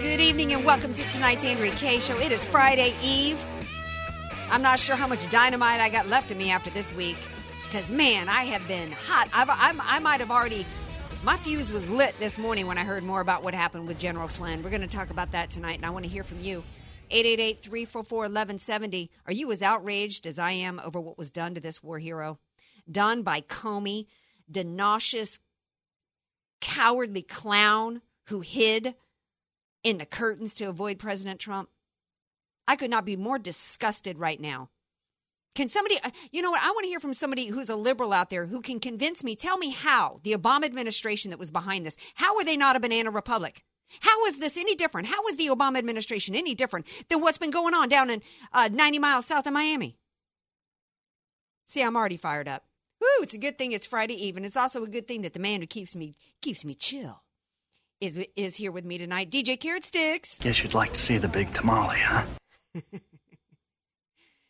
Good evening and welcome to tonight's Andrea Kaye Show. It is Friday Eve. I'm not sure how much dynamite I got left in me after this week, because man, I have been hot. I might have already, my fuse was lit this morning when I heard more about what happened with General Flynn. We're going to talk about that tonight, and I want to hear from you. 888-344-1170. Are you as outraged as I am over what was done to this war hero? Done by Comey, the nauseous, cowardly clown who hid in the curtains to avoid President Trump. I could not be more disgusted right now. Can somebody, you know what, I want to hear from somebody who's a liberal out there who can convince me, tell me how the Obama administration that was behind this, how are they not a banana republic? How is this any different? How is the Obama administration any different than what's been going on down in 90 miles south of Miami? See, I'm already fired up. Woo, it's a good thing it's Friday Eve, and it's also a good thing that the man who keeps me chill is here with me tonight, DJ Carrot Sticks. Guess you'd like to see the big tamale, huh?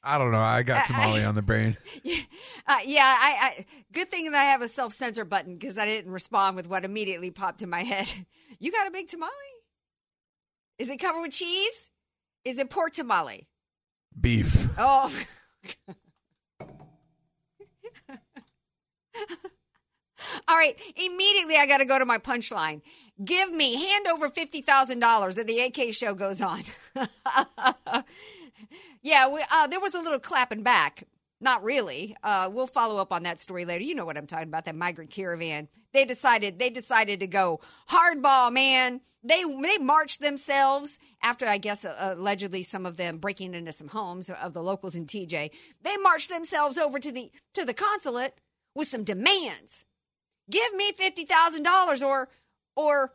I don't know. I got tamale on the brain. Yeah, good thing that I have a self-censor button because I didn't respond with what immediately popped in my head. You got a big tamale? Is it covered with cheese? Is it pork tamale? Beef. Oh, all right. Immediately, I got to go to my punchline. Give me, hand over $50,000 and the AK show goes on. Yeah, there was a little clapping back. Not really. We'll follow up on that story later. You know what I'm talking about, that migrant caravan. They decided to go hardball, man. They marched themselves after, I guess, allegedly some of them breaking into some homes of the locals in TJ. They marched themselves over to the consulate with some demands. Give me $50,000 or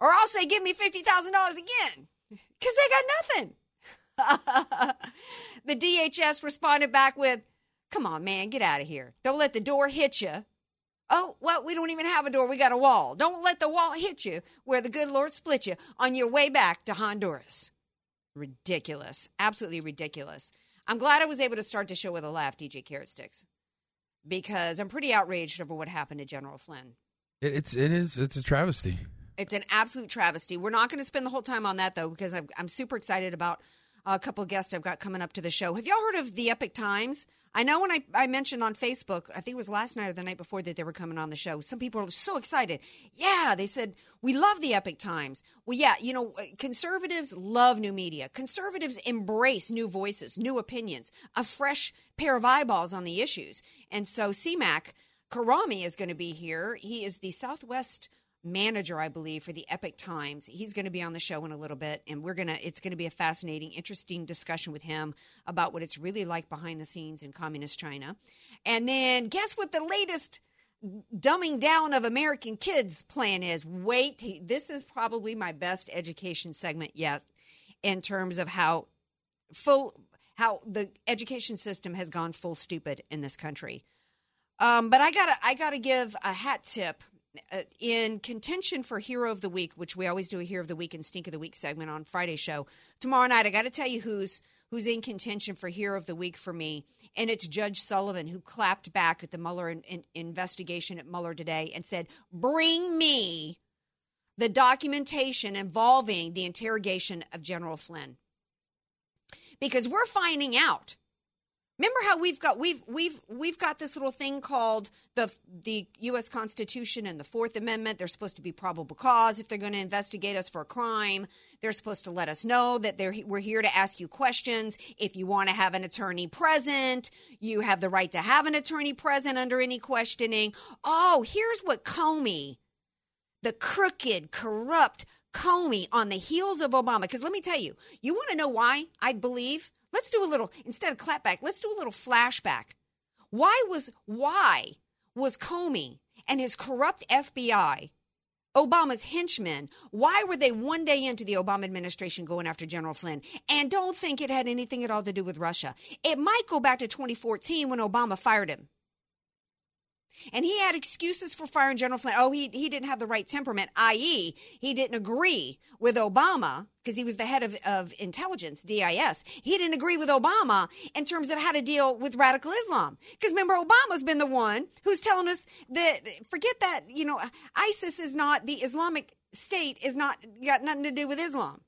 I'll say give me $50,000 again, because they got nothing. The DHS responded back with, come on, man, get out of here. Don't let the door hit you. Oh, well, we don't even have a door. We got a wall. Don't let the wall hit you where the good Lord split you on your way back to Honduras. Ridiculous. Absolutely ridiculous. I'm glad I was able to start the show with a laugh, DJ Carrot Sticks, because I'm pretty outraged over what happened to General Flynn. It's a travesty. It's an absolute travesty. We're not going to spend the whole time on that, though, because I'm super excited about a couple of guests I've got coming up to the show. Have y'all heard of the Epoch Times? I know when I mentioned on Facebook, I think it was last night or the night before, that they were coming on the show. Some people are so excited. Yeah, they said, we love the Epoch Times. Well, yeah, you know, conservatives love new media. Conservatives embrace new voices, new opinions, a fresh pair of eyeballs on the issues. And so Cimac Karami is going to be here. He is the Southwest manager, I believe, for the Epoch Times. He's going to be on the show in a little bit, and it's going to be a fascinating, interesting discussion with him about what it's really like behind the scenes in communist China. And then guess what the latest dumbing down of American kids plan is? Wait, this is probably my best education segment yet in terms of how the education system has gone full stupid in this country. But I gotta give a hat tip. In contention for Hero of the Week, which we always do a Hero of the Week and Stink of the Week segment on Friday show, tomorrow night I got to tell you who's in contention for Hero of the Week for me, and it's Judge Sullivan, who clapped back at the Mueller investigation at Mueller today and said, bring me the documentation involving the interrogation of General Flynn. Because we're finding out. Remember how we've got this little thing called the U.S. Constitution and the Fourth Amendment. There's supposed to be probable cause if they're going to investigate us for a crime. They're supposed to let us know that we're here to ask you questions. If you want to have an attorney present, you have the right to have an attorney present under any questioning. Oh, here's what Comey, the crooked, corrupt Comey, on the heels of Obama. Because let me tell you, you want to know why I believe? Let's do a little, instead of clapback, let's do a little flashback. Why was Comey and his corrupt FBI Obama's henchmen? Why were they one day into the Obama administration going after General Flynn? And don't think it had anything at all to do with Russia. It might go back to 2014 when Obama fired him. And he had excuses for firing General Flynn. Oh, he didn't have the right temperament, i.e. he didn't agree with Obama because he was the head of intelligence, DIS. He didn't agree with Obama in terms of how to deal with radical Islam. Because remember, Obama's been the one who's telling us that, forget that, you know, ISIS is not, the Islamic State is not, got nothing to do with Islam.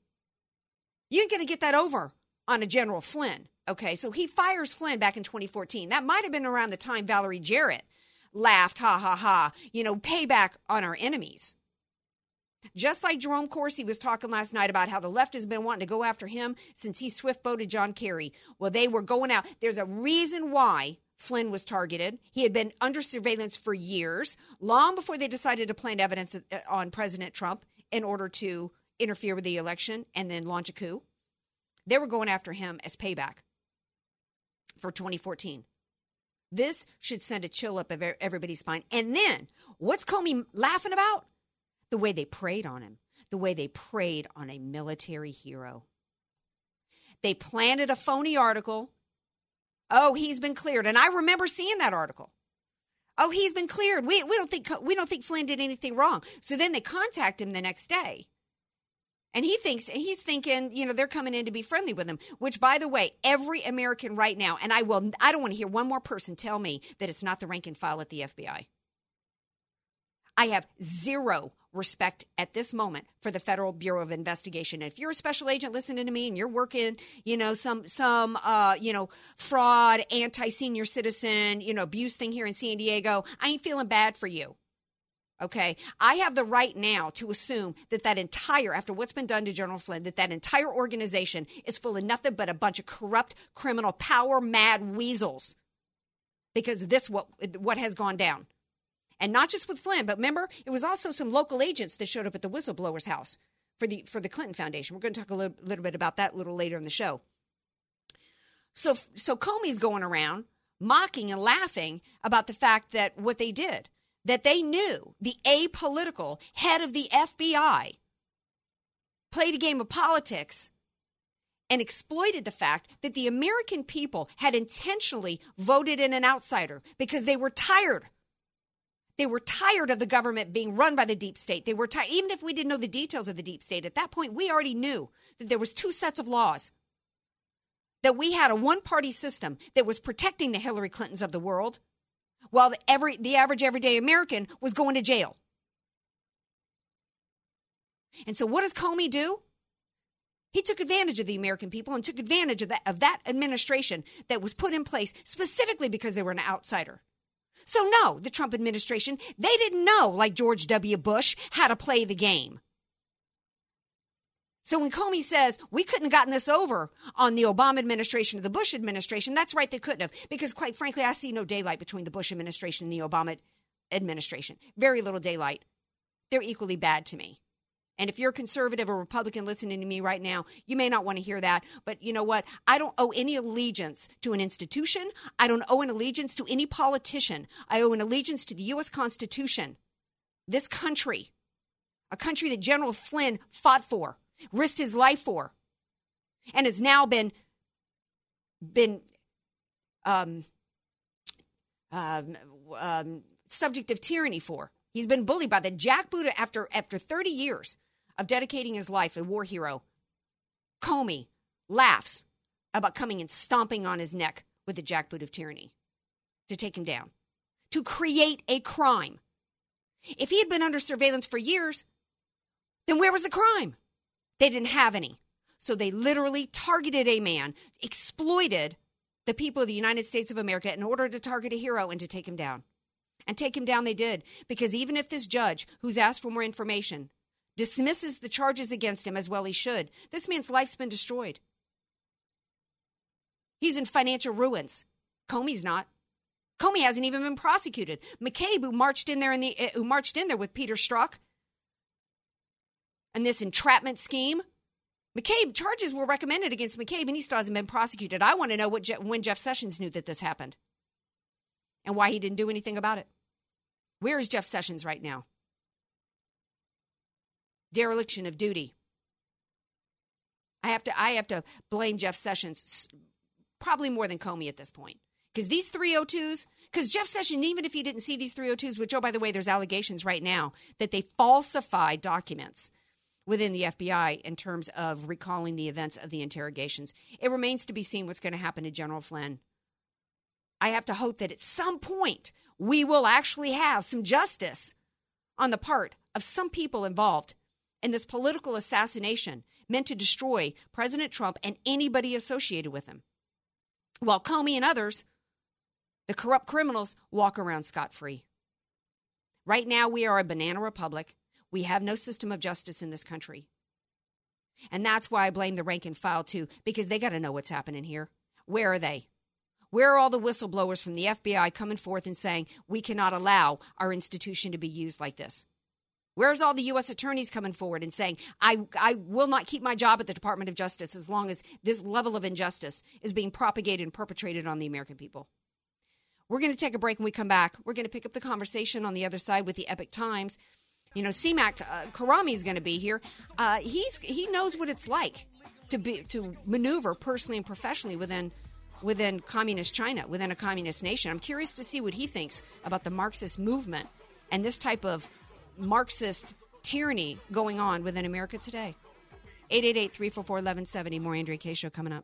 You ain't going to get that over on a General Flynn. Okay, so he fires Flynn back in 2014. That might have been around the time Valerie Jarrett laughed, ha, ha, ha, you know, payback on our enemies. Just like Jerome Corsi was talking last night about how the left has been wanting to go after him since he swift-boated John Kerry. Well, they were going out. There's a reason why Flynn was targeted. He had been under surveillance for years, long before they decided to plant evidence on President Trump in order to interfere with the election and then launch a coup. They were going after him as payback for 2014. This should send a chill up everybody's spine. And then, what's Comey laughing about? The way they preyed on him. The way they preyed on a military hero. They planted a phony article. Oh, he's been cleared. And I remember seeing that article. Oh, he's been cleared. We don't think Flynn did anything wrong. So then they contact him the next day. And he's thinking, you know, they're coming in to be friendly with him, which, by the way, every American right now, and I don't want to hear one more person tell me that it's not the rank and file at the FBI. I have zero respect at this moment for the Federal Bureau of Investigation. And if you're a special agent listening to me and you're working, you know, some fraud, anti-senior citizen, you know, abuse thing here in San Diego, I ain't feeling bad for you. Okay, I have the right now to assume that entire, after what's been done to General Flynn, that entire organization is full of nothing but a bunch of corrupt, criminal, power-mad weasels. Because this what has gone down. And not just with Flynn, but remember, it was also some local agents that showed up at the whistleblower's house for the Clinton Foundation. We're going to talk a little bit about that a little later in the show. So Comey's going around mocking and laughing about the fact that what they did. That they knew the apolitical head of the FBI played a game of politics and exploited the fact that the American people had intentionally voted in an outsider because they were tired. They were tired of the government being run by the deep state. They were tired, even if we didn't know the details of the deep state. At that point, we already knew that there was two sets of laws. That we had a one-party system that was protecting the Hillary Clintons of the world, while the average everyday American was going to jail. And so what does Comey do? He took advantage of the American people and took advantage of that administration that was put in place specifically because they were an outsider. So no, the Trump administration, they didn't know, like George W. Bush, how to play the game. So when Comey says, we couldn't have gotten this over on the Obama administration or the Bush administration, that's right, they couldn't have. Because quite frankly, I see no daylight between the Bush administration and the Obama administration. Very little daylight. They're equally bad to me. And if you're a conservative or Republican listening to me right now, you may not want to hear that. But you know what? I don't owe any allegiance to an institution. I don't owe an allegiance to any politician. I owe an allegiance to the U.S. Constitution. This country. A country that General Flynn fought for. Risked his life for, and has now been subject of tyranny for. He's been bullied by the jackboot after 30 years of dedicating his life, a war hero. Comey laughs about coming and stomping on his neck with the jackboot of tyranny to take him down, to create a crime. If he had been under surveillance for years, then where was the crime? They didn't have any. So they literally targeted a man, exploited the people of the United States of America in order to target a hero and to take him down. And take him down they did. Because even if this judge, who's asked for more information, dismisses the charges against him as well he should, this man's life's been destroyed. He's in financial ruins. Comey's not. Comey hasn't even been prosecuted. McCabe, who marched in there with Peter Strzok, and this entrapment scheme, McCabe, charges were recommended against McCabe, and he still hasn't been prosecuted. I want to know when Jeff Sessions knew that this happened and why he didn't do anything about it. Where is Jeff Sessions right now? Dereliction of duty. I have to blame Jeff Sessions probably more than Comey at this point. Because these 302s, because Jeff Sessions, even if he didn't see these 302s, which, oh, by the way, there's allegations right now that they falsified documents within the FBI in terms of recalling the events of the interrogations. It remains to be seen what's going to happen to General Flynn. I have to hope that at some point we will actually have some justice on the part of some people involved in this political assassination meant to destroy President Trump and anybody associated with him. While Comey and others, the corrupt criminals, walk around scot-free. Right now, we are a banana republic. We have no system of justice in this country. And that's why I blame the rank and file, too, because they got to know what's happening here. Where are they? Where are all the whistleblowers from the FBI coming forth and saying, we cannot allow our institution to be used like this? Where's all the U.S. attorneys coming forward and saying, I will not keep my job at the Department of Justice as long as this level of injustice is being propagated and perpetrated on the American people? We're going to take a break. When we come back, we're going to pick up the conversation on the other side with the Epoch Times. You know, Cimac Karami is going to be here. He knows what it's like to maneuver personally and professionally within communist China, within a communist nation. I'm curious to see what he thinks about the Marxist movement and this type of Marxist tyranny going on within America today. 888-344-1170. More Andrea Kaye Show coming up.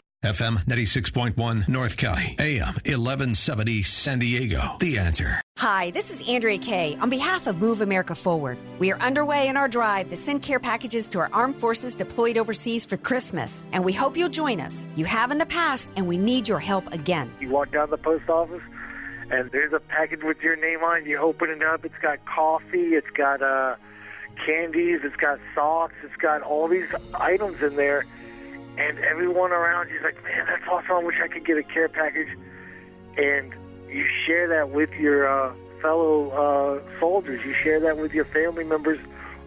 FM 96.1 North County, AM 1170 San Diego. The Answer. Hi, this is Andrea Kaye on behalf of Move America Forward. We are underway in our drive to send care packages to our armed forces deployed overseas for Christmas, and we hope you'll join us. You have in the past, and we need your help again. You walk down to the post office, and there's a package with your name on it. You open it up. It's got coffee. It's got candies. It's got socks. It's got all these items in there. And everyone around you's like, man, that's awesome. I wish I could get a care package. And you share that with your fellow soldiers. You share that with your family members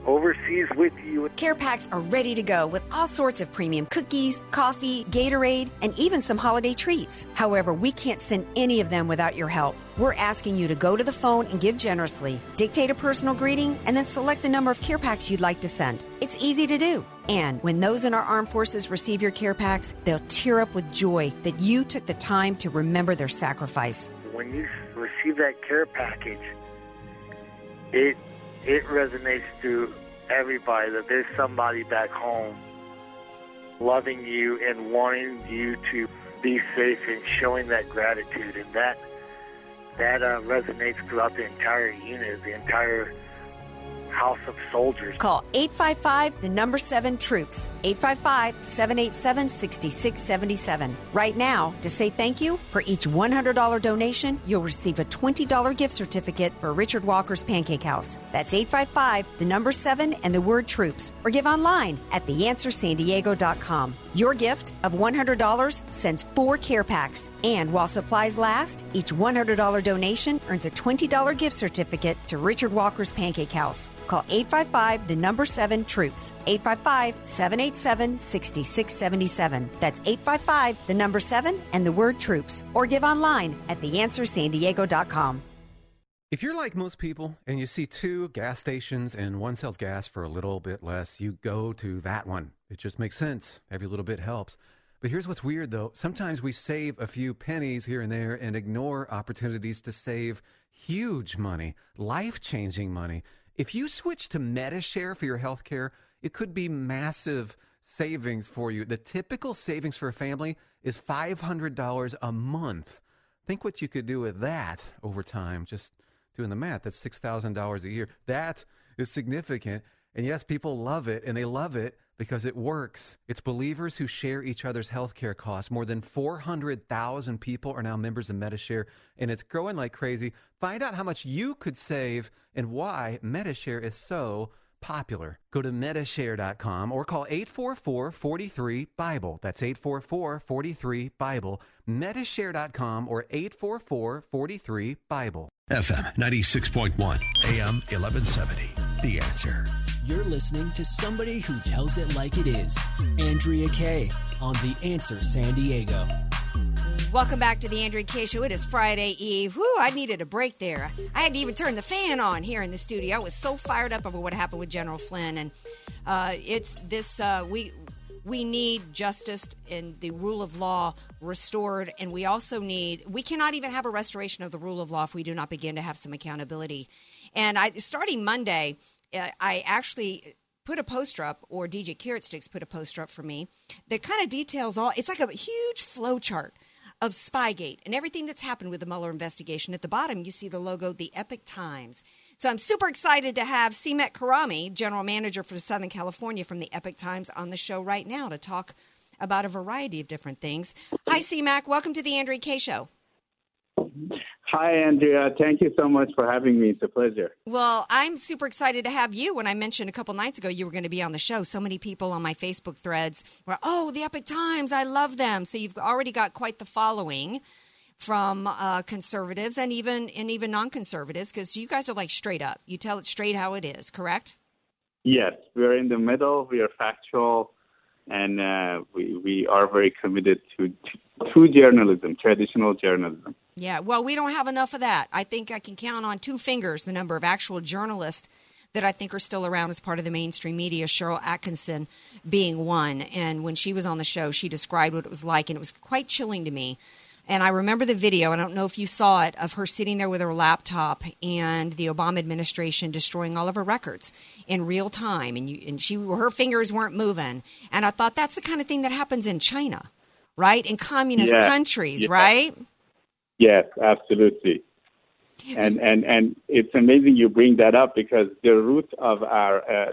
overseas with you. Care packs are ready to go with all sorts of premium cookies, coffee, Gatorade, and even some holiday treats. However, we can't send any of them without your help. We're asking you to go to the phone and give generously, dictate a personal greeting, and then select the number of care packs you'd like to send. It's easy to do. And when those in our armed forces receive your care packs, they'll tear up with joy that you took the time to remember their sacrifice. When you receive that care package, it resonates through everybody that there's somebody back home loving you and wanting you to be safe and showing that gratitude. And that resonates throughout the entire unit, the entire house of soldiers. Call 855 the number 7 troops, 855-787-6677. Right now, to say thank you, for each $100 donation, you'll receive a $20 gift certificate for Richard Walker's Pancake House. That's 855 the number 7 and the word troops, or give online at theanswersandiego.com. Your gift of $100 sends 4 care packs, and while supplies last, each $100 donation earns a $20 gift certificate to Richard Walker's Pancake House. Call 855 the number 7 troops. 855-787-6677. That's 855 the number 7 and the word troops. Or give online at theanswersandiego.com. If you're like most people and you see two gas stations and one sells gas for a little bit less, you go to that one. It just makes sense. Every little bit helps. But here's what's weird, though. Sometimes we save a few pennies here and there and ignore opportunities to save huge money, life-changing money. If you switch to MediShare for your health care, it could be massive savings for you. The typical savings for a family is $500 a month. Think what you could do with that over time. Just doing the math, that's $6,000 a year. That is significant. And yes, people love it, and they love it because it works. It's believers who share each other's healthcare costs. More than 400,000 people are now members of MediShare, and it's growing like crazy. Find out how much you could save and why MediShare is so popular. Go to MediShare.com or call 844-43-BIBLE. That's 844-43-BIBLE. MediShare.com or 844-43-BIBLE. FM 96.1, AM 1170. The Answer. You're listening to somebody who tells it like it is. Andrea Kaye on The Answer San Diego. Welcome back to The Andrea Kaye Show. It is Friday Eve. Whew, I needed a break there. I had to even turn the fan on here in the studio. I was so fired up over what happened with General Flynn. And it's this, we need justice and the rule of law restored. And we also need, we cannot even have a restoration of the rule of law if we do not begin to have some accountability. And starting Monday, I actually put a poster up, or DJ Carrot Sticks put a poster up for me that kind of details all. It's like a huge flow chart of Spygate and everything that's happened with the Mueller investigation. At the bottom, you see the logo, the Epoch Times. So I'm super excited to have Cimac Karami, general manager for Southern California from the Epoch Times, on the show right now to talk about a variety of different things. Hi, Cimac. Welcome to the Andrea Kaye Show. Hi, Andrea. Thank you so much for having me. It's a pleasure. Well, I'm super excited to have you. When I mentioned a couple nights ago you were going to be on the show, so many people on my Facebook threads were, oh, the Epoch Times, I love them. So you've already got quite the following from conservatives and even non-conservatives, because you guys are like straight up. You tell it straight how it is, correct? Yes. We're in the middle. We are factual. And we are very committed to journalism, traditional journalism. Yeah, well, we don't have enough of that. I think I can count on two fingers the number of actual journalists that I think are still around as part of the mainstream media, Cheryl Atkinson being one. And when she was on the show, she described what it was like, and it was quite chilling to me. And I remember the video, I don't know if you saw it, of her sitting there with her laptop and the Obama administration destroying all of her records in real time. Her fingers weren't moving. And I thought that's the kind of thing that happens in China, right? In communist countries, right? Yes, absolutely. And it's amazing you bring that up, because the root of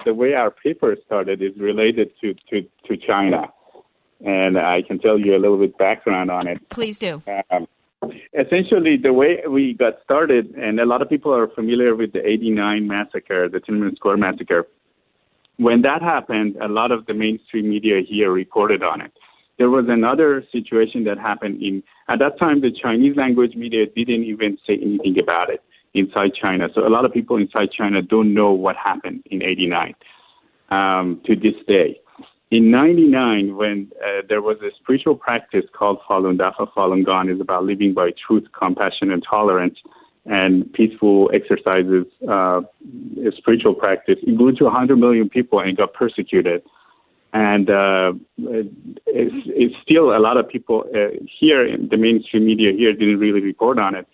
the way our paper started is related to China. And I can tell you a little bit background on it. Please do. Essentially, the way we got started, and a lot of people are familiar with the 89 massacre, the Tiananmen Square massacre. When that happened, a lot of the mainstream media here reported on it. There was another situation that happened at that time, the Chinese language media didn't even say anything about it inside China. So a lot of people inside China don't know what happened in 89 to this day. In 99, when there was a spiritual practice called Falun Dafa, Falun Gong, is about living by truth, compassion, and tolerance, and peaceful exercises, a spiritual practice. It grew to 100 million people and got persecuted. And it's still a lot of people here, in the mainstream media here, didn't really report on it.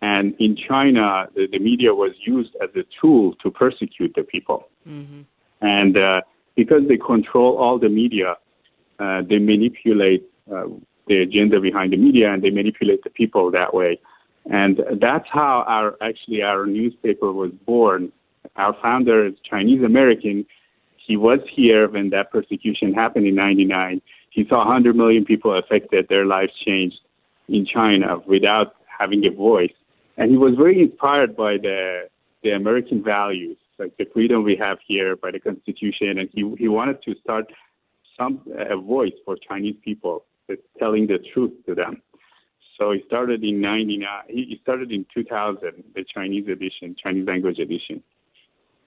And in China, the media was used as a tool to persecute the people. Mm-hmm. And because they control all the media, they manipulate the agenda behind the media, and they manipulate the people that way. And that's how our newspaper was born. Our founder is Chinese-American. He was here when that persecution happened in 99. He saw 100 million people affected, their lives changed in China without having a voice. And he was very inspired by the American values, like the freedom we have here by the Constitution. And he wanted to start a voice for Chinese people that's telling the truth to them. So he started in 99. He started in 2000, the Chinese edition, Chinese language edition.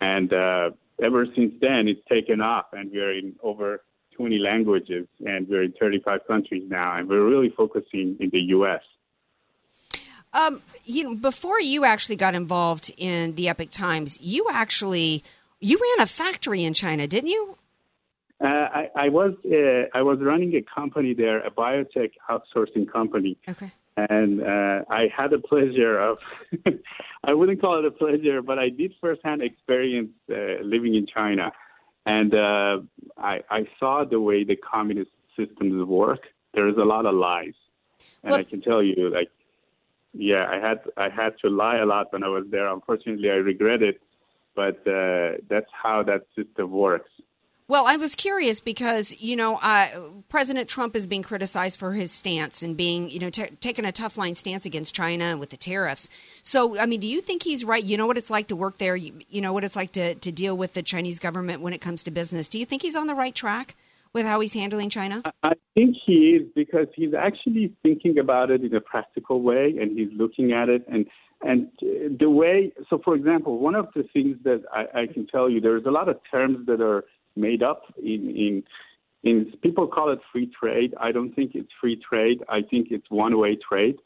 And ever since then, it's taken off, and we're in over 20 languages, and we're in 35 countries now, and we're really focusing in the U.S. Before you actually got involved in the Epoch Times, you ran a factory in China, didn't you? I was running a company there, a biotech outsourcing company. Okay. And I had the pleasure of, I wouldn't call it a pleasure, but I did firsthand experience living in China. And I saw the way the communist systems work. There is a lot of lies. And I can tell you, I had to lie a lot when I was there. Unfortunately, I regret it. But that's how that system works. Well, I was curious because, President Trump is being criticized for his stance and being, taking a tough line stance against China with the tariffs. So, do you think he's right? You know what it's like to work there. You know what it's like to deal with the Chinese government when it comes to business. Do you think he's on the right track with how he's handling China? I think he is, because he's actually thinking about it in a practical way, and he's looking at it. And the way, so for example, one of the things that I can tell you, there's a lot of terms that are made up in people call it free trade. I don't think it's free trade. I think it's one-way trade.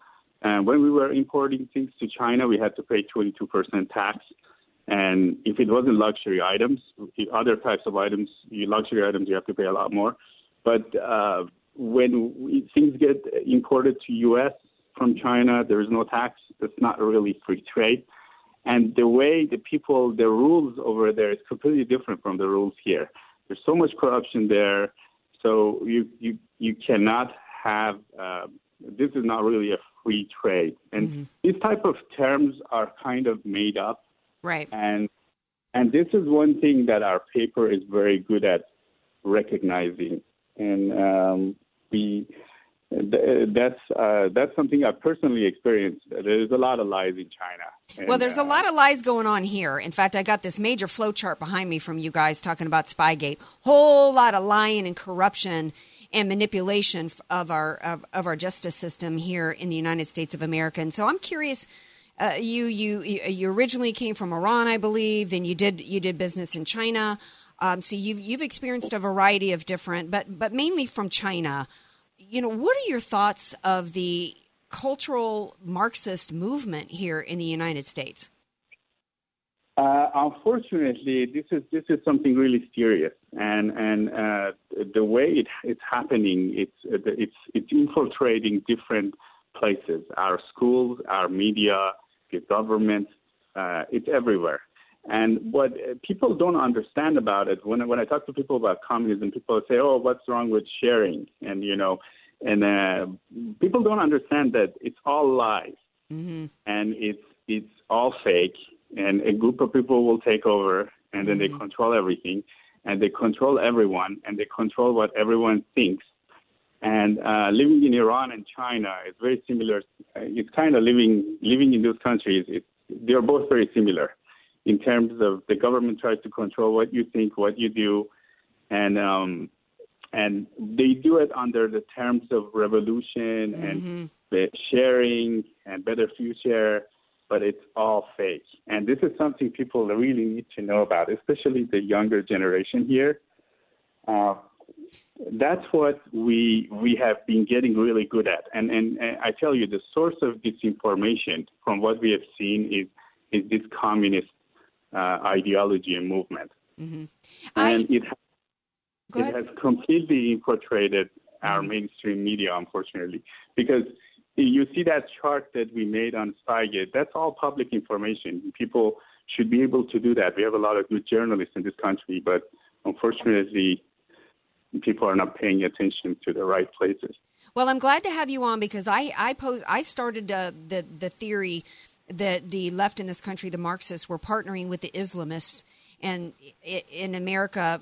And when we were importing things to China, we had to pay 22% tax. And if it wasn't luxury items, other types of items, luxury items, you have to pay a lot more. But things get imported to U.S. from China, there is no tax. That's not really free trade. And the way the rules over there is completely different from the rules here. There's so much corruption there. So you cannot have, this is not really a free trade. And these type of terms are kind of made up. Right. And this is one thing that our paper is very good at recognizing. And that's something I personally experienced. There's a lot of lies in China. Well, there's a lot of lies going on here. In fact, I got this major flowchart behind me from you guys talking about Spygate. Whole lot of lying and corruption and manipulation of our justice system here in the United States of America. And so I'm curious. You originally came from Iran, I believe. Then you did business in China. So you've experienced a variety of different, but mainly from China. What are your thoughts of the cultural Marxist movement here in the United States? Unfortunately, this is something really serious, and the way it's happening, it's infiltrating different places, our schools, our media, the government. It's everywhere. And what people don't understand about it, when I talk to people about communism, people say, "Oh, what's wrong with sharing?" And people don't understand that it's all lies, and it's all fake. And a group of people will take over, and then they control everything, and they control everyone, and they control what everyone thinks. And living in Iran and China is very similar. It's kind of living in those countries. They're both very similar. In terms of the government tries to control what you think, what you do, and they do it under the terms of revolution and the sharing and better future, but it's all fake. And this is something people really need to know about, especially the younger generation here. That's what we have been getting really good at. And I tell you, the source of disinformation from what we have seen is this communist ideology and movement. It has completely infiltrated our mainstream media, unfortunately, because you see that chart that we made on Spygate, that's all public information. People should be able to do that. We have a lot of good journalists in this country, but unfortunately, people are not paying attention to the right places. Well, I'm glad to have you on, because I started the theory that the left in this country, the Marxists, were partnering with the Islamists and in America.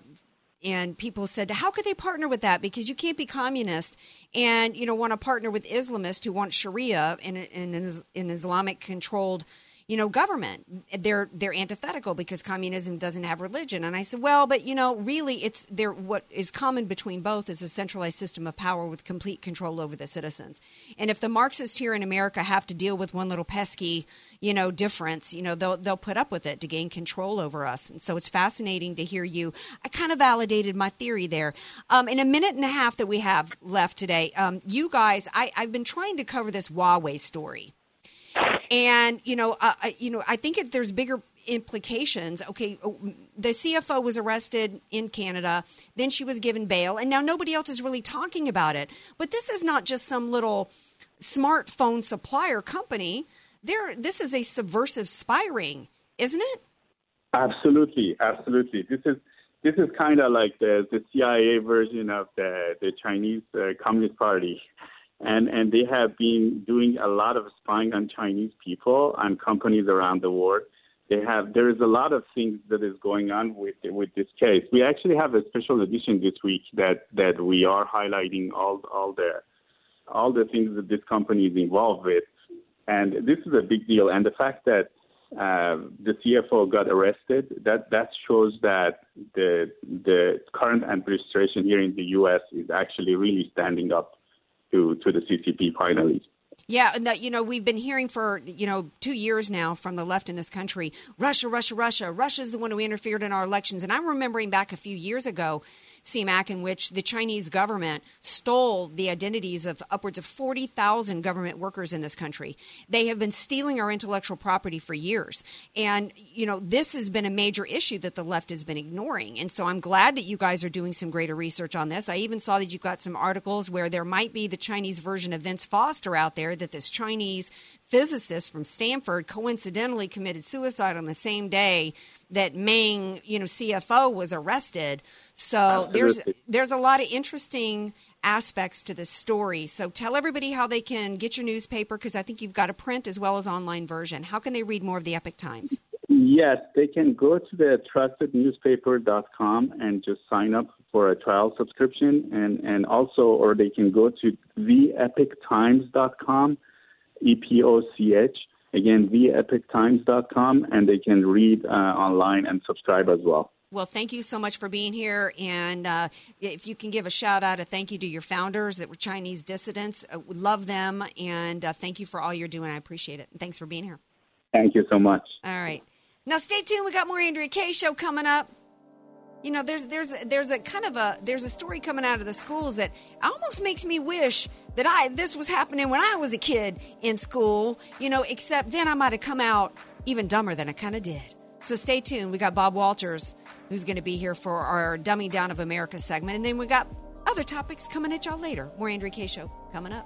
And people said, how could they partner with that? Because you can't be communist and, want to partner with Islamists who want Sharia in an Islamic-controlled, you know, government. They're antithetical because communism doesn't have religion. And I said, well, but, you know, really, it's there. What is common between both is a centralized system of power with complete control over the citizens. And if the Marxists here in America have to deal with one little pesky, you know, difference, you know, they'll put up with it to gain control over us. And so it's fascinating to hear you. I kind of validated my theory there. In a minute and a half that we have left today, you guys, I've been trying to cover this Huawei story. And, you know, I think if there's bigger implications. Okay, the CFO was arrested in Canada. Then she was given bail. And now nobody else is really talking about it. But this is not just some little smartphone supplier company. This is a subversive spy ring, isn't it? Absolutely. Absolutely. This is kind of like the CIA version of the Chinese Communist Party. And they have been doing a lot of spying on Chinese people and companies around the world. There is a lot of things that is going on with this case. We actually have a special edition this week that we are highlighting all the things that this company is involved with. And this is a big deal. And the fact that the CFO got arrested, that shows that the current administration here in the U.S. is actually really standing up to the CCP finally. Yeah, and that, you know, we've been hearing for, you know, 2 years now from the left in this country, Russia. Russia's the one who interfered in our elections. And I'm remembering back a few years ago, Cimac, in which the Chinese government stole the identities of upwards of 40,000 government workers in this country. They have been stealing our intellectual property for years. And, you know, this has been a major issue that the left has been ignoring. And so I'm glad that you guys are doing some greater research on this. I even saw that you've got some articles where there might be the Chinese version of Vince Foster out there, that this Chinese physicist from Stanford coincidentally committed suicide on the same day that Meng, you know, CFO was arrested. So there's a lot of interesting aspects to this story. So tell everybody how they can get your newspaper, because I think you've got a print as well as online version. How can they read more of the Epoch Times? Yes, they can go to the trustednewspaper.com and just sign up for a trial subscription, and also, or they can go to theepoctimes.com, EPOCH, again, theepoctimes.com, and they can read online and subscribe as well. Well, thank you so much for being here. And if you can give a shout out, a thank you to your founders that were Chinese dissidents. We love them. And thank you for all you're doing. I appreciate it. Thanks for being here. Thank you so much. All right. Now, stay tuned. We got more Andrea Kaye Show coming up. You know, there's a story coming out of the schools that almost makes me wish that this was happening when I was a kid in school. You know, except then I might have come out even dumber than I kind of did. So stay tuned. We got Bob Walters, who's going to be here for our Dumbing Down of America segment, and then we got other topics coming at y'all later. More Andrea Kaye Show coming up.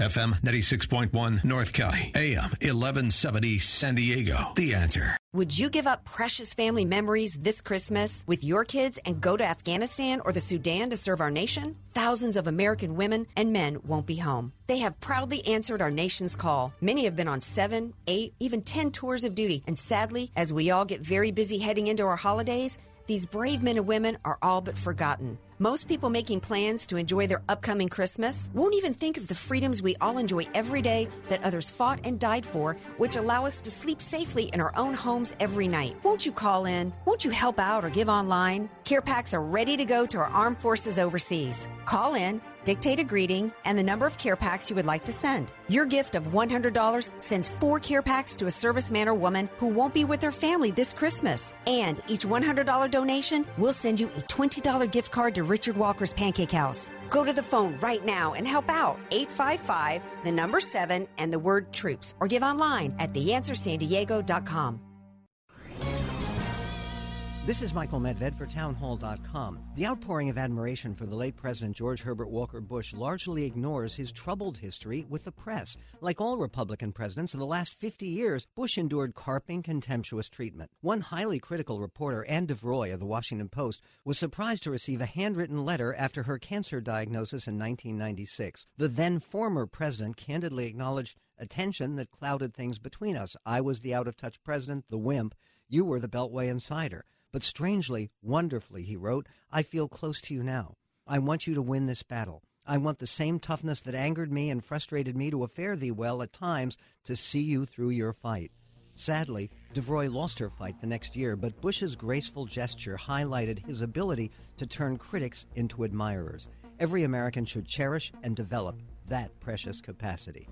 FM 96.1 North County, AM 1170 San Diego. The Answer. Would you give up precious family memories this Christmas with your kids and go to Afghanistan or the Sudan to serve our nation? Thousands of American women and men won't be home. They have proudly answered our nation's call. Many have been on 7, 8, even 10 tours of duty. And sadly, as we all get very busy heading into our holidays, these brave men and women are all but forgotten. Most people making plans to enjoy their upcoming Christmas won't even think of the freedoms we all enjoy every day that others fought and died for, which allow us to sleep safely in our own homes every night. Won't you call in? Won't you help out or give online? Care packs are ready to go to our armed forces overseas. Call in, dictate a greeting, and the number of care packs you would like to send. Your gift of $100 sends 4 care packs to a serviceman or woman who won't be with their family this Christmas. And each $100 donation will send you a $20 gift card to Richard Walker's Pancake House. Go to the phone right now and help out. 855, the number 7, and the word troops. Or give online at theanswersandiego.com. This is Michael Medved for townhall.com. The outpouring of admiration for the late President George Herbert Walker Bush largely ignores his troubled history with the press. Like all Republican presidents of the last 50 years, Bush endured carping, contemptuous treatment. One highly critical reporter, Anne DeVroy of The Washington Post, was surprised to receive a handwritten letter after her cancer diagnosis in 1996. The then former president candidly acknowledged a tension that clouded things between us. I was the out-of-touch president, the wimp. You were the Beltway insider. But strangely, wonderfully, he wrote, I feel close to you now. I want you to win this battle. I want the same toughness that angered me and frustrated me to affair thee well at times to see you through your fight. Sadly, DeVroy lost her fight the next year, but Bush's graceful gesture highlighted his ability to turn critics into admirers. Every American should cherish and develop that precious capacity.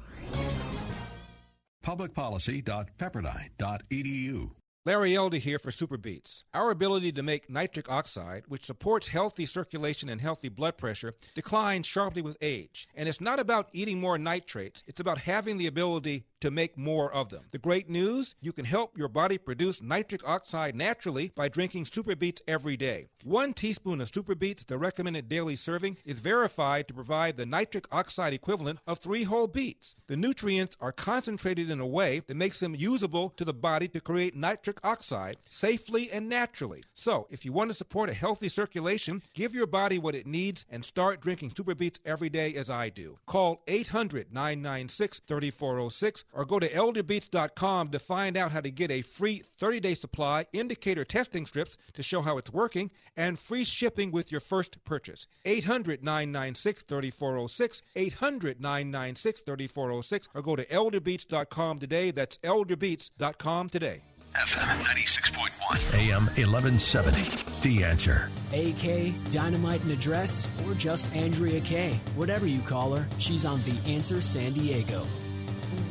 Publicpolicy.pepperdine.edu. Larry Elder here for Superbeats. Our ability to make nitric oxide, which supports healthy circulation and healthy blood pressure, declines sharply with age. And it's not about eating more nitrates. It's about having the ability to make more of them. The great news, you can help your body produce nitric oxide naturally by drinking Superbeets every day. 1 teaspoon of Superbeets, the recommended daily serving, is verified to provide the nitric oxide equivalent of 3 whole beets. The nutrients are concentrated in a way that makes them usable to the body to create nitric oxide safely and naturally. So, if you want to support a healthy circulation, give your body what it needs and start drinking Superbeets every day as I do. Call 800-996-3406 or go to elderbeets.com to find out how to get a free 30-day supply, indicator testing strips to show how it's working, and free shipping with your first purchase. 800-996-3406, 800-996-3406, or go to elderbeets.com today. That's elderbeets.com today. FM 96.1. AM 1170. The Answer. AK, Dynamite and Address, or just Andrea Kaye. Whatever you call her, she's on The Answer San Diego.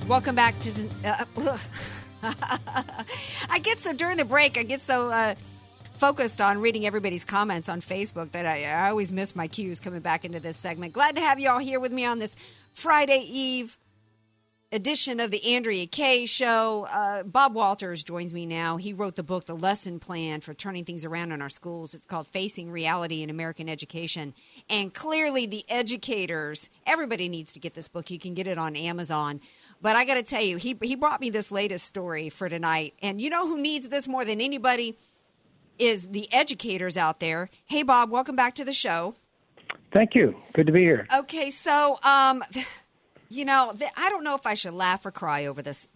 Welcome back to... I get so, during the break, I get so focused on reading everybody's comments on Facebook that I always miss my cues coming back into this segment. Glad to have you all here with me on this Friday Eve edition of the Andrea Kaye Show. Bob Walters joins me now. He wrote the book, The Lesson Plan for Turning Things Around in Our Schools. It's called Facing Reality in American Education. And clearly the educators, everybody needs to get this book. You can get it on Amazon. But I got to tell you, he brought me this latest story for tonight. And you know who needs this more than anybody is the educators out there. Hey, Bob, welcome back to the show. Thank you. Good to be here. Okay, so, you know, I don't know if I should laugh or cry over this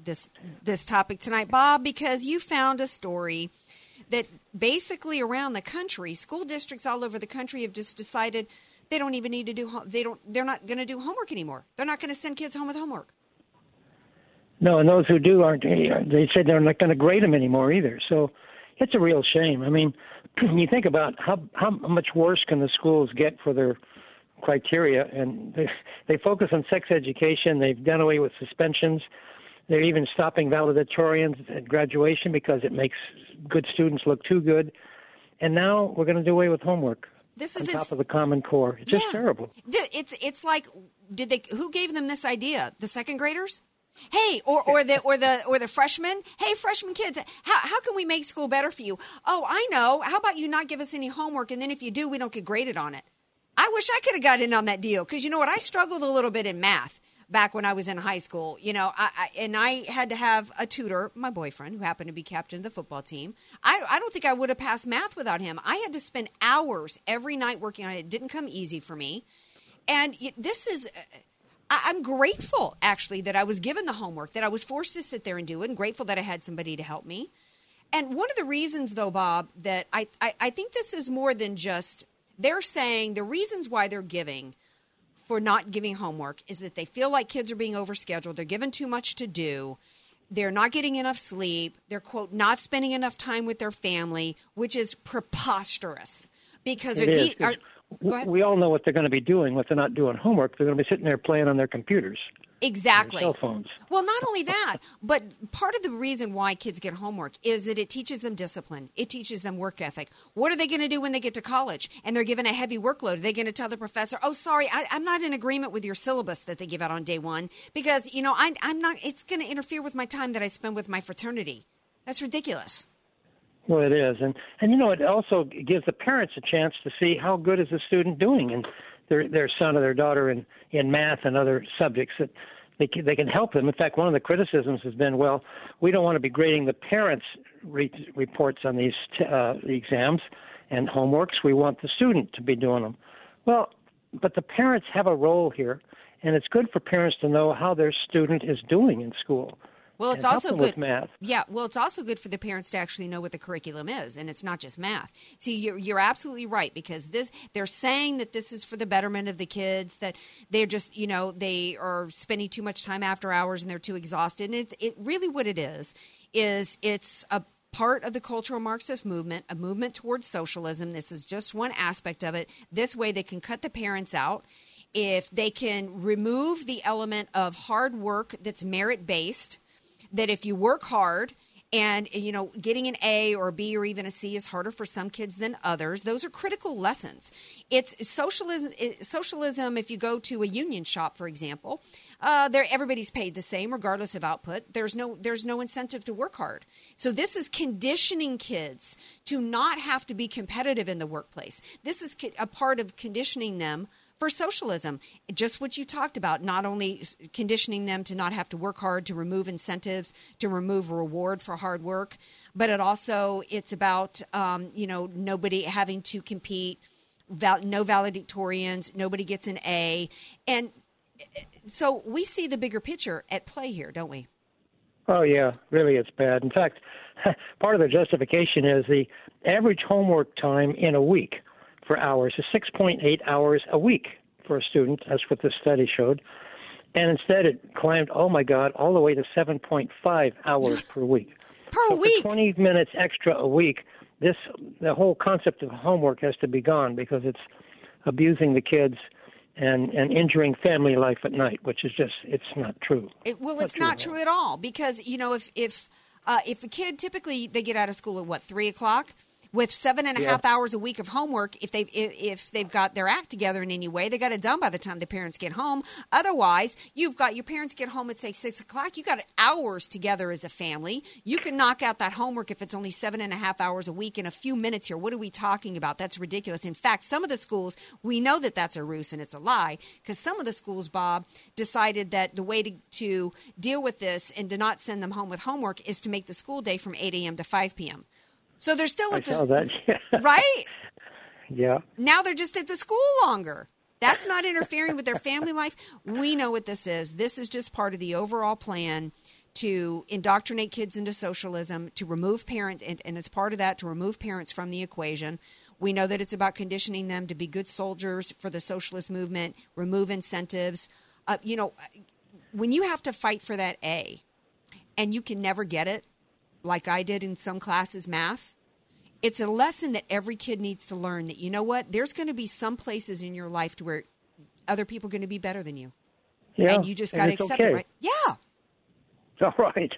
topic tonight, Bob, because you found a story that basically around the country, school districts all over the country have just decided they don't even need to do they're not going to do homework anymore. They're not going to send kids home with homework. No, and those who do aren't, they said they're not going to grade them anymore either. So it's a real shame. I mean, you think about how much worse can the schools get for their criteria, and they focus on sex education. They've done away with suspensions. They're even stopping valedictorians at graduation because it makes good students look too good. And now we're going to do away with homework. This is on top of the Common Core. It's just terrible. It's like, who gave them this idea? The second graders? Hey, or the freshmen. Hey, freshman kids, how can we make school better for you? Oh, I know. How about you not give us any homework, and then if you do, we don't get graded on it. I wish I could have got in on that deal because, you know what, I struggled a little bit in math back when I was in high school. You know, I had to have a tutor, my boyfriend, who happened to be captain of the football team. I don't think I would have passed math without him. I had to spend hours every night working on it. It didn't come easy for me. And this is... I'm grateful, actually, that I was given the homework, that I was forced to sit there and do it, and grateful that I had somebody to help me. And one of the reasons, though, Bob, that I think this is more than just They're saying the reasons why they're giving for not giving homework is that they feel like kids are being overscheduled. They're given too much to do. They're not getting enough sleep. They're, quote, not spending enough time with their family, which is preposterous. Because we all know what they're going to be doing if they're not doing homework. They're going to be sitting there playing on their computers. Exactly. Cell phones. Well, not only that, but part of the reason why kids get homework is that it teaches them discipline. It teaches them work ethic. What are they going to do when they get to college and they're given a heavy workload? Are they going to tell the professor, oh, sorry, I'm not in agreement with your syllabus that they give out on day one because, you know, I'm not. It's going to interfere with my time that I spend with my fraternity. That's ridiculous. Well, it is. And you know, it also gives the parents a chance to see how good is the student doing and their son or their daughter in math and other subjects that they can help them. In fact, one of the criticisms has been, well, we don't want to be grading the parents' reports on these exams and homeworks. We want the student to be doing them. Well, but the parents have a role here, and it's good for parents to know how their student is doing in school. Well, it's also good. Yeah, well, it's also good for the parents to actually know what the curriculum is, and it's not just math. See, you're absolutely right because they're saying that this is for the betterment of the kids, that they're just, you know, they are spending too much time after hours and they're too exhausted. And it really what it is it's a part of the cultural Marxist movement, a movement towards socialism. This is just one aspect of it. This way they can cut the parents out. If they can remove the element of hard work that's merit-based, that if you work hard and, you know, getting an A or a B or even a C is harder for some kids than others, those are critical lessons. It's socialism. Socialism, if you go to a union shop, for example, everybody's paid the same regardless of output. There's no incentive to work hard. So this is conditioning kids to not have to be competitive in the workplace. This is a part of conditioning them for socialism, just what you talked about, not only conditioning them to not have to work hard, to remove incentives, to remove reward for hard work, but it's about, nobody having to compete, no valedictorians, nobody gets an A. And so we see the bigger picture at play here, don't we? Oh, yeah, really, it's bad. In fact, part of the justification is the average homework time in a week for hours is 6.8 hours a week for a student. That's what this study showed. And instead it climbed, oh, my God, all the way to 7.5 hours per week. So for 20 minutes extra a week, the whole concept of homework has to be gone because it's abusing the kids and injuring family life at night, which is just, it's not true. It's not true at all because, you know, if a kid, typically they get out of school at, 3:00? With 7.5 hours a week of homework, if they've got their act together in any way, they got it done by the time the parents get home. Otherwise, you've got your parents get home at, say, 6:00. You got hours together as a family. You can knock out that homework if it's only 7.5 hours a week in a few minutes here. What are we talking about? That's ridiculous. In fact, some of the schools, we know that that's a ruse and it's a lie because some of the schools, Bob, decided that the way to deal with this and to not send them home with homework is to make the school day from 8 a.m. to 5 p.m. So they're still at the school, right? Yeah. Now they're just at the school longer. That's not interfering with their family life. We know what this is. This is just part of the overall plan to indoctrinate kids into socialism, to remove parents, and as part of that, to remove parents from the equation. We know that it's about conditioning them to be good soldiers for the socialist movement, remove incentives. When you have to fight for that A and you can never get it, like I did in some classes, math, it's a lesson that every kid needs to learn that, you know what, there's going to be some places in your life to where other people are going to be better than you. Yeah, and you just got to accept it, right? Yeah. All right.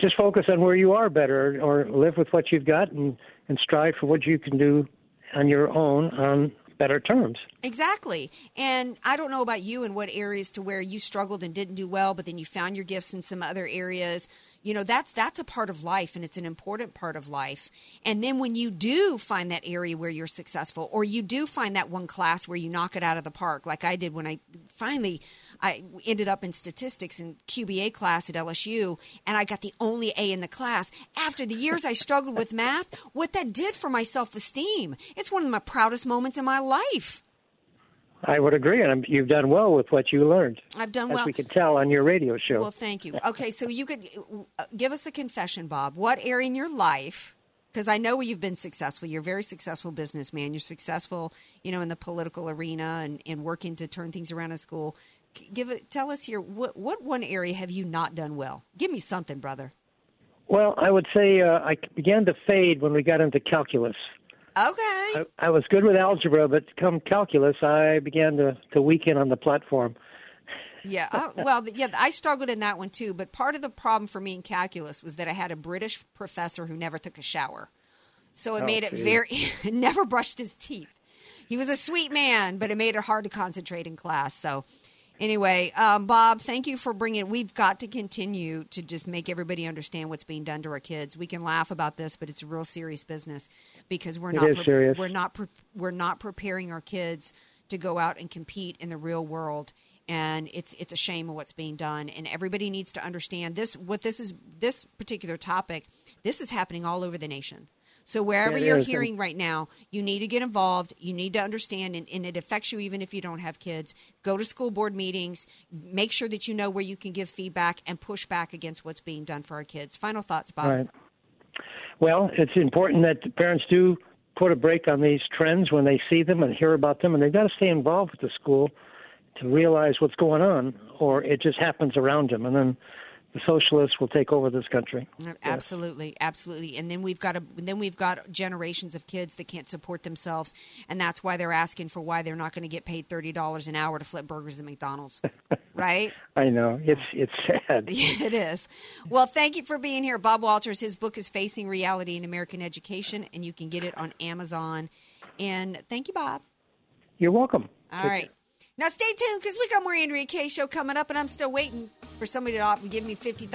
Just focus on where you are better or live with what you've got and strive for what you can do on your own on better terms. Exactly. And I don't know about you and what areas to where you struggled and didn't do well, but then you found your gifts in some other areas. You know, that's a part of life, and it's an important part of life. And then when you do find that area where you're successful, or you do find that one class where you knock it out of the park, like I did when I ended up in statistics in QBA class at LSU, and I got the only A in the class. After the years I struggled with math, what that did for my self-esteem, it's one of my proudest moments in my life. I would agree, and you've done well with what you learned. I've done well. As we could tell on your radio show. Well, thank you. Okay, so you could give us a confession, Bob. What area in your life because I know you've been successful. You're a very successful businessman. You're successful, you know, in the political arena and working to turn things around in school. Tell us here, what one area have you not done well? Give me something, brother. Well, I would say I began to fade when we got into calculus. Okay. I was good with algebra, but come calculus, I began to weaken on the platform. Yeah, I struggled in that one too, but part of the problem for me in calculus was that I had a British professor who never took a shower. So it made it very – never brushed his teeth. He was a sweet man, but it made it hard to concentrate in class. So anyway, Bob, thank you for bringing – we've got to continue to just make everybody understand what's being done to our kids. We can laugh about this, but it's a real serious business because we're not preparing our kids to go out and compete in the real world. And it's a shame of what's being done, and everybody needs to understand this. This particular topic, this is happening all over the nation. So wherever you're hearing right now, you need to get involved. You need to understand, and it affects you even if you don't have kids. Go to school board meetings. Make sure that you know where you can give feedback and push back against what's being done for our kids. Final thoughts, Bob. Right. Well, it's important that parents do put a break on these trends when they see them and hear about them, and they've got to stay involved with the school to realize what's going on, or it just happens around him, and then the socialists will take over this country. Absolutely, yes. Absolutely. And then we've got generations of kids that can't support themselves, and that's why they're asking for why they're not going to get paid $30 an hour to flip burgers at McDonald's. Right? I know. It's sad. It is. Well, thank you for being here. Bob Walters, his book is Facing Reality in American Education, and you can get it on Amazon. And thank you, Bob. You're welcome. All right. Now, stay tuned, because we got more Andrea Kaye Show coming up, and I'm still waiting for somebody to opt and give me $50,000,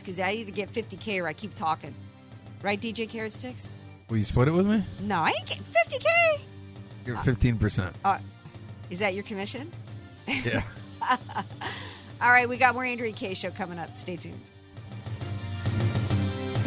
because I either get 50K or I keep talking. Right, DJ Carrot Sticks? Will you split it with me? No, I ain't getting 50K. You're 15%. Is that your commission? Yeah. All right, we got more Andrea Kaye Show coming up. Stay tuned.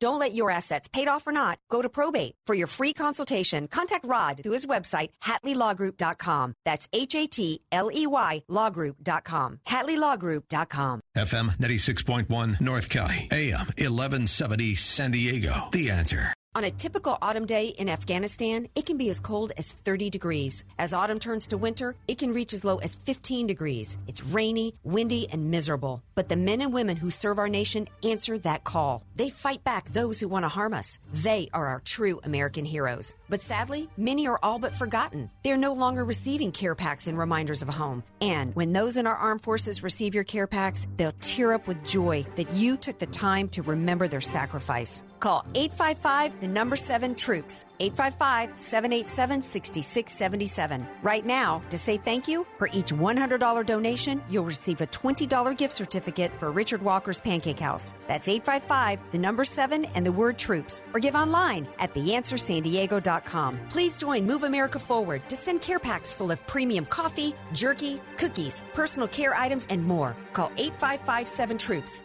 Don't let your assets, paid off or not, go to probate. For your free consultation, contact Rod through his website, HatleyLawGroup.com. That's HATLEY LawGroup.com. HatleyLawGroup.com. FM 96.1 North County, AM 1170 San Diego. The Answer. On a typical autumn day in Afghanistan, it can be as cold as 30 degrees. As autumn turns to winter, it can reach as low as 15 degrees. It's rainy, windy, and miserable. But the men and women who serve our nation answer that call. They fight back those who want to harm us. They are our true American heroes. But sadly, many are all but forgotten. They're no longer receiving care packs and reminders of home. And when those in our armed forces receive your care packs, they'll tear up with joy that you took the time to remember their sacrifice. Call 855 the number 7 troops, 855-787-6677. Right now, to say thank you, for each $100 donation, you'll receive a $20 gift certificate for Richard Walker's Pancake House. That's 855 the number 7 and the word troops, or give online at theanswersandiego.com. Please join Move America Forward to send care packs full of premium coffee, jerky, cookies, personal care items, and more. Call 855-7-TROOPS.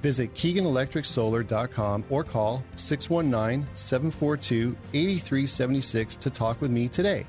Visit KeeganElectricSolar.com or call 619-742-8376 to talk with me today.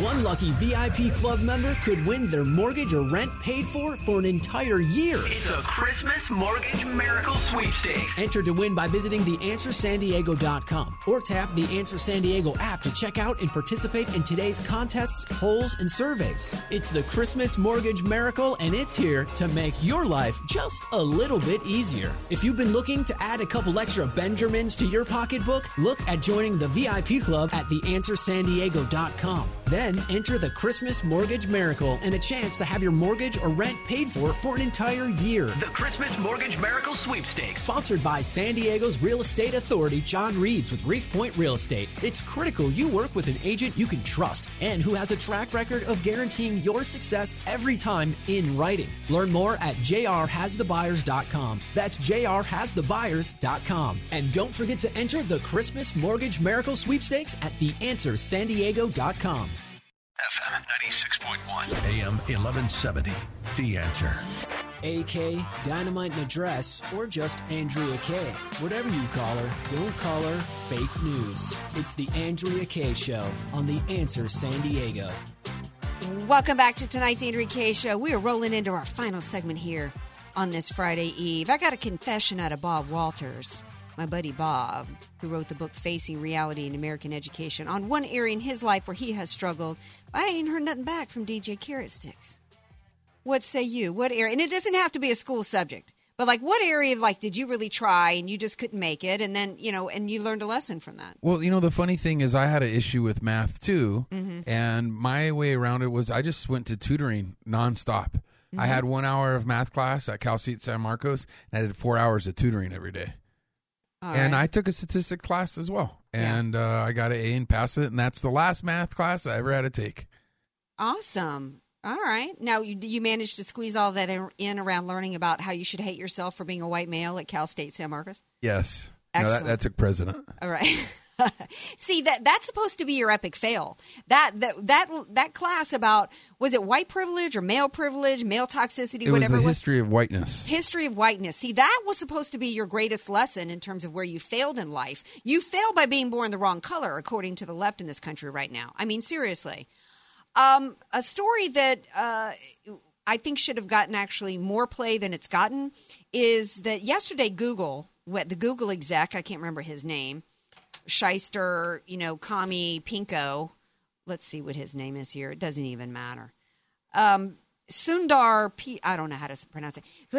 One lucky VIP club member could win their mortgage or rent paid for an entire year. It's a Christmas Mortgage Miracle Sweepstakes. Enter to win by visiting theanswersandiego.com or tap the Answer San Diego app to check out and participate in today's contests, polls, and surveys. It's the Christmas Mortgage Miracle, and it's here to make your life just a little bit easier. If you've been looking to add a couple extra Benjamins to your pocketbook, look at joining the VIP club at theanswersandiego.com. Then enter the Christmas Mortgage Miracle and a chance to have your mortgage or rent paid for an entire year. The Christmas Mortgage Miracle Sweepstakes. Sponsored by San Diego's Real Estate Authority, John Reeves with Reef Point Real Estate. It's critical you work with an agent you can trust and who has a track record of guaranteeing your success every time in writing. Learn more at jrhasthebuyers.com. That's jrhasthebuyers.com. And don't forget to enter the Christmas Mortgage Miracle Sweepstakes at theanswersandiego.com. FM 96.1, AM 1170, The Answer. AK, Dynamite in a Dress, or just Andrea Kaye. Whatever you call her, don't call her fake news. It's The Andrea Kaye Show on The Answer San Diego. Welcome back to tonight's Andrea Kaye Show. We are rolling into our final segment here on this Friday Eve. I got a confession out of Bob Walters, my buddy Bob, who wrote the book Facing Reality in American Education, on one area in his life where he has struggled. I ain't heard nothing back from DJ Carrot Sticks. What say you? What area? And it doesn't have to be a school subject, but like what area, like did you really try and you just couldn't make it, and then, you know, and you learned a lesson from that? Well, you know, the funny thing is I had an issue with math too, and my way around it was I just went to tutoring nonstop. I had 1 hour of math class at Cal State San Marcos, and I did 4 hours of tutoring every day. All and right. I took a statistics class as well, and I got an A and passed it, and that's the last math class I ever had to take. Awesome. All right. Now, you managed to squeeze all that in around learning about how you should hate yourself for being a white male at Cal State San Marcos? Yes. Excellent. No, that took president. All right. See, that's supposed to be your epic fail. That class about, was it white privilege or male privilege, male toxicity, whatever it was. It was the history of whiteness. History of whiteness. See, that was supposed to be your greatest lesson in terms of where you failed in life. You failed by being born the wrong color, according to the left in this country right now. I mean, seriously. A story that I think should have gotten actually more play than it's gotten is that yesterday Google, the Google exec, I can't remember his name, shyster, you know, commie, pinko. Let's see what his name is here. It doesn't even matter. Sundar P. I don't know how to pronounce it. So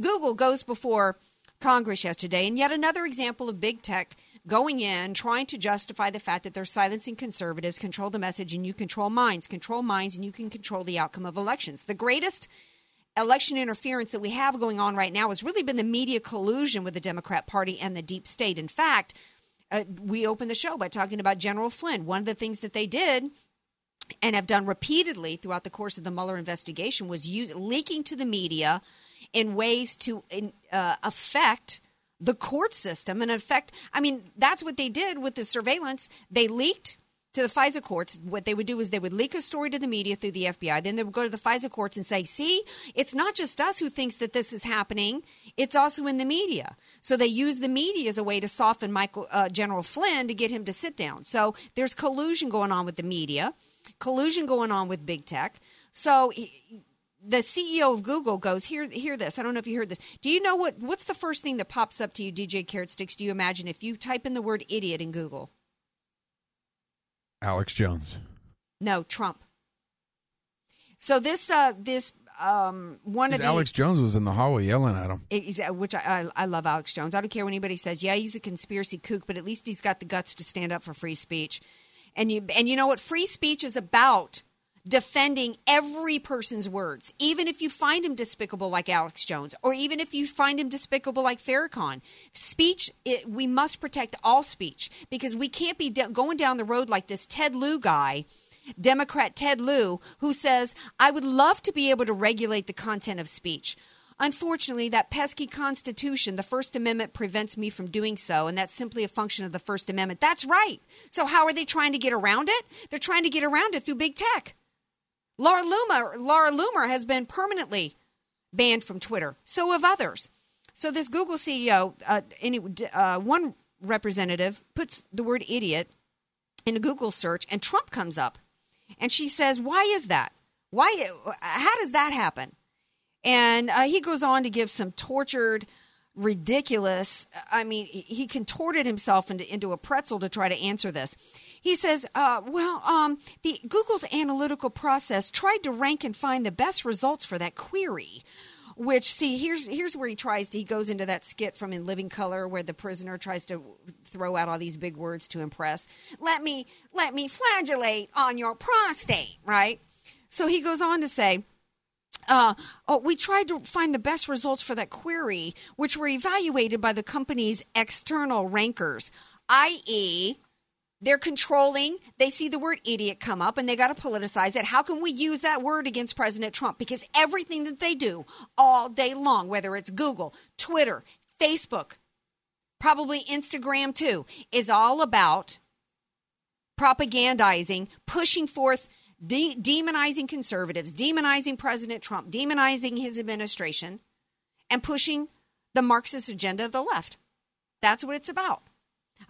Google goes before Congress yesterday, and yet another example of big tech going in, trying to justify the fact that they're silencing conservatives, control the message, and you control minds, and you can control the outcome of elections. The greatest election interference that we have going on right now has really been the media collusion with the Democrat Party and the deep state. In fact, we opened the show by talking about General Flynn. One of the things that they did and have done repeatedly throughout the course of the Mueller investigation was leaking to the media in ways to affect the court system. And affect, I mean, that's what they did with the surveillance. They leaked to the FISA courts. What they would do is they would leak a story to the media through the FBI. Then they would go to the FISA courts and say, see, it's not just us who thinks that this is happening. It's also in the media. So they use the media as a way to soften General Flynn to get him to sit down. So there's collusion going on with the media, collusion going on with big tech. So the CEO of Google goes, hear this. I don't know if you heard this. Do you know what's the first thing that pops up to you, DJ Carrot Sticks? Do you imagine if you type in the word idiot in Google? Alex Jones. No, Trump. So this one of the... Alex Jones was in the hallway yelling at him. Which I love Alex Jones. I don't care what anybody says. Yeah, he's a conspiracy kook, but at least he's got the guts to stand up for free speech. And you know what free speech is about defending every person's words, even if you find him despicable like Alex Jones, or even if you find him despicable like Farrakhan. Speech, we must protect all speech, because we can't be going down the road like this Ted Lieu guy, Democrat Ted Lieu, who says, I would love to be able to regulate the content of speech. Unfortunately, that pesky Constitution, the First Amendment, prevents me from doing so, and that's simply a function of the First Amendment. That's right. So how are they trying to get around it? They're trying to get around it through big tech. Laura Loomer has been permanently banned from Twitter. So have others. So this Google CEO, one representative, puts the word idiot in a Google search, and Trump comes up. And she says, why is that? How does that happen? And he goes on to give some tortured, ridiculous, he contorted himself into a pretzel to try to answer this. He says, the Google's analytical process tried to rank and find the best results for that query, which, see, here's where he goes into that skit from In Living Color where the prisoner tries to throw out all these big words to impress. Let me flagellate on your prostate, right? So he goes on to say, we tried to find the best results for that query, which were evaluated by the company's external rankers, i.e., they're controlling. They see the word idiot come up, and they got to politicize it. How can we use that word against President Trump? Because everything that they do all day long, whether it's Google, Twitter, Facebook, probably Instagram too, is all about propagandizing, pushing forth demonizing conservatives, demonizing President Trump, demonizing his administration, and pushing the Marxist agenda of the left. That's what it's about.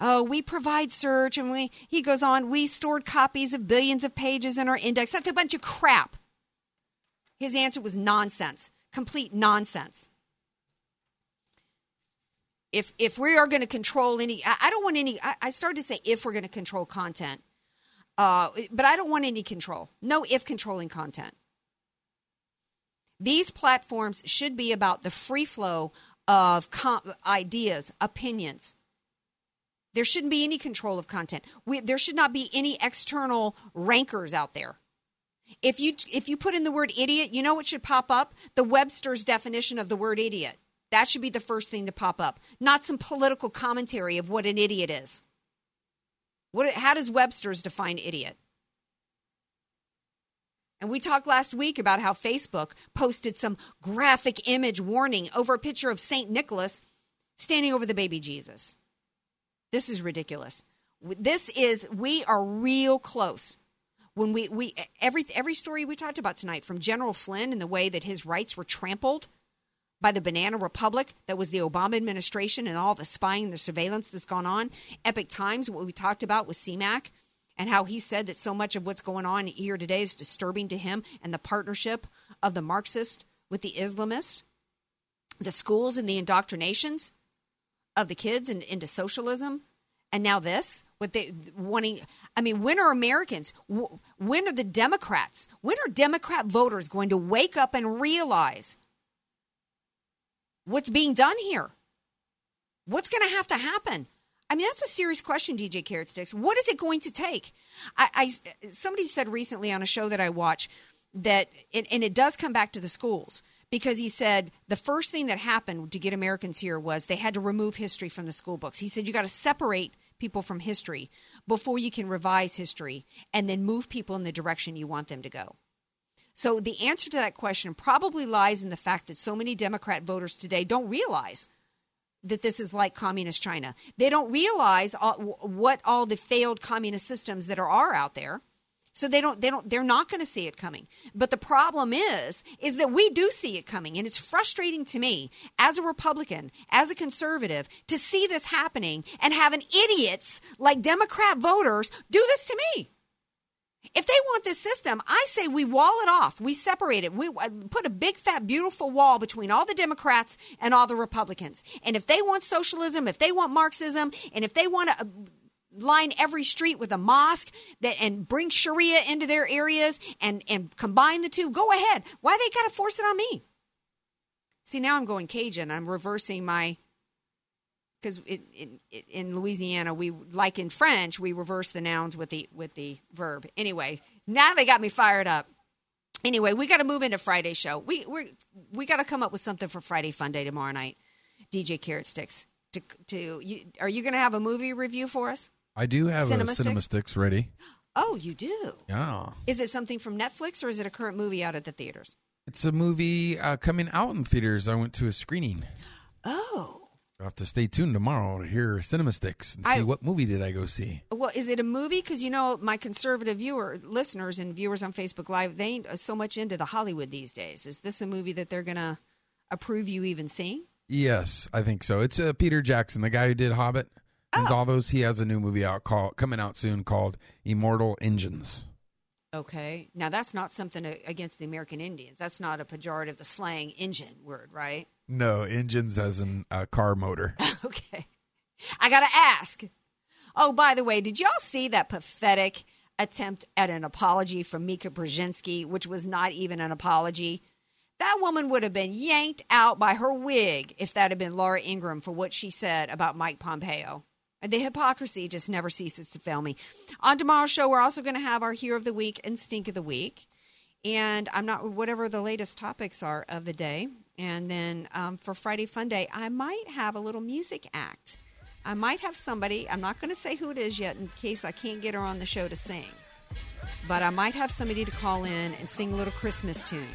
Oh, we provide search, and he goes on, we stored copies of billions of pages in our index. That's a bunch of crap. His answer was nonsense, complete nonsense. If we are going to control any, I don't want any, I started to say if we're going to control content. But I don't want any control. No if controlling content. These platforms should be about the free flow of ideas, opinions. There shouldn't be any control of content. There should not be any external rankers out there. If you put in the word idiot, you know what should pop up? The Webster's definition of the word idiot. That should be the first thing to pop up. Not some political commentary of what an idiot is. How does Webster's define idiot? And we talked last week about how Facebook posted some graphic image warning over a picture of St. Nicholas standing over the baby Jesus. This is ridiculous. We are real close. When every story we talked about tonight, from General Flynn and the way that his rights were trampled by the Banana Republic that was the Obama administration and all the spying and the surveillance that's gone on. Epoch Times, what we talked about with Cimac and how he said that so much of what's going on here today is disturbing to him, and the partnership of the Marxists with the Islamists, the schools and the indoctrinations of the kids into socialism. And now this, what they wanting, when are Americans, when are the Democrats, when are Democrat voters going to wake up and realize what's being done here? What's going to have to happen? That's a serious question, DJ Carrot Sticks. What is it going to take? Somebody said recently on a show that I watch that, and it does come back to the schools, because he said the first thing that happened to get Americans here was they had to remove history from the school books. He said you got to separate people from history before you can revise history and then move people in the direction you want them to go. So the answer to that question probably lies in the fact that so many Democrat voters today don't realize that this is like communist China. They don't realize what all the failed communist systems that are out there. So they're not going to see it coming. But the problem is that we do see it coming. And it's frustrating to me as a Republican, as a conservative, to see this happening and having idiots like Democrat voters do this to me. If they want this system, I say we wall it off. We separate it. We put a big, fat, beautiful wall between all the Democrats and all the Republicans. And if they want socialism, if they want Marxism, and if they want to line every street with a mosque and bring Sharia into their areas and combine the two, go ahead. Why they got to force it on me? See, now I'm going Cajun. I'm reversing my because in Louisiana, we, like in French, we reverse the nouns with the verb. Anyway, now they got me fired up. Anyway, we got to move into Friday's show. We got to come up with something for Friday Fun Day tomorrow night. DJ Carrot Sticks. Are you going to have a movie review for us? I do have Cinema Sticks ready. Oh, you do? Yeah. Is it something from Netflix or is it a current movie out at the theaters? It's a movie coming out in theaters. I went to a screening. Oh. I'll have to stay tuned tomorrow to hear Cinema Sticks and see what movie did I go see. Well, is it a movie? Because, you know, my conservative listeners and viewers on Facebook Live, they ain't so much into the Hollywood these days. Is this a movie that they're going to approve you even seeing? Yes, I think so. It's Peter Jackson, the guy who did Hobbit. Oh. And all those, he has a new movie coming out soon called Immortal Engines. Okay. Now, that's not something against the American Indians. That's not a pejorative, the slang engine word, right? No, engines as in a car motor. Okay. I got to ask. Oh, by the way, did y'all see that pathetic attempt at an apology from Mika Brzezinski, which was not even an apology? That woman would have been yanked out by her wig if that had been Laura Ingraham for what she said about Mike Pompeo. The hypocrisy just never ceases to fail me. On tomorrow's show, we're also going to have our Hero of the Week and Stink of the Week. And I'm not, whatever the latest topics are of the day. And then for Friday Fun Day, I might have a little music act. I might have somebody, I'm not going to say who it is yet in case I can't get her on the show to sing. But I might have somebody to call in and sing a little Christmas tune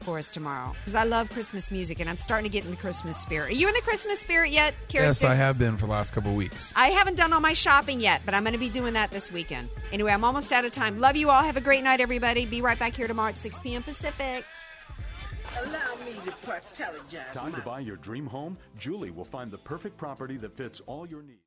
for us tomorrow, because I love Christmas music and I'm starting to get in the Christmas spirit. Are you in the Christmas spirit yet, Carrot Sticks? Yes, I have been for the last couple of weeks. I haven't done all my shopping yet, but I'm going to be doing that this weekend. Anyway, I'm almost out of time. Love you all. Have a great night, everybody. Be right back here tomorrow at 6 p.m. Pacific. Allow me to partelligize. Time to buy your dream home? Julie will find the perfect property that fits all your needs.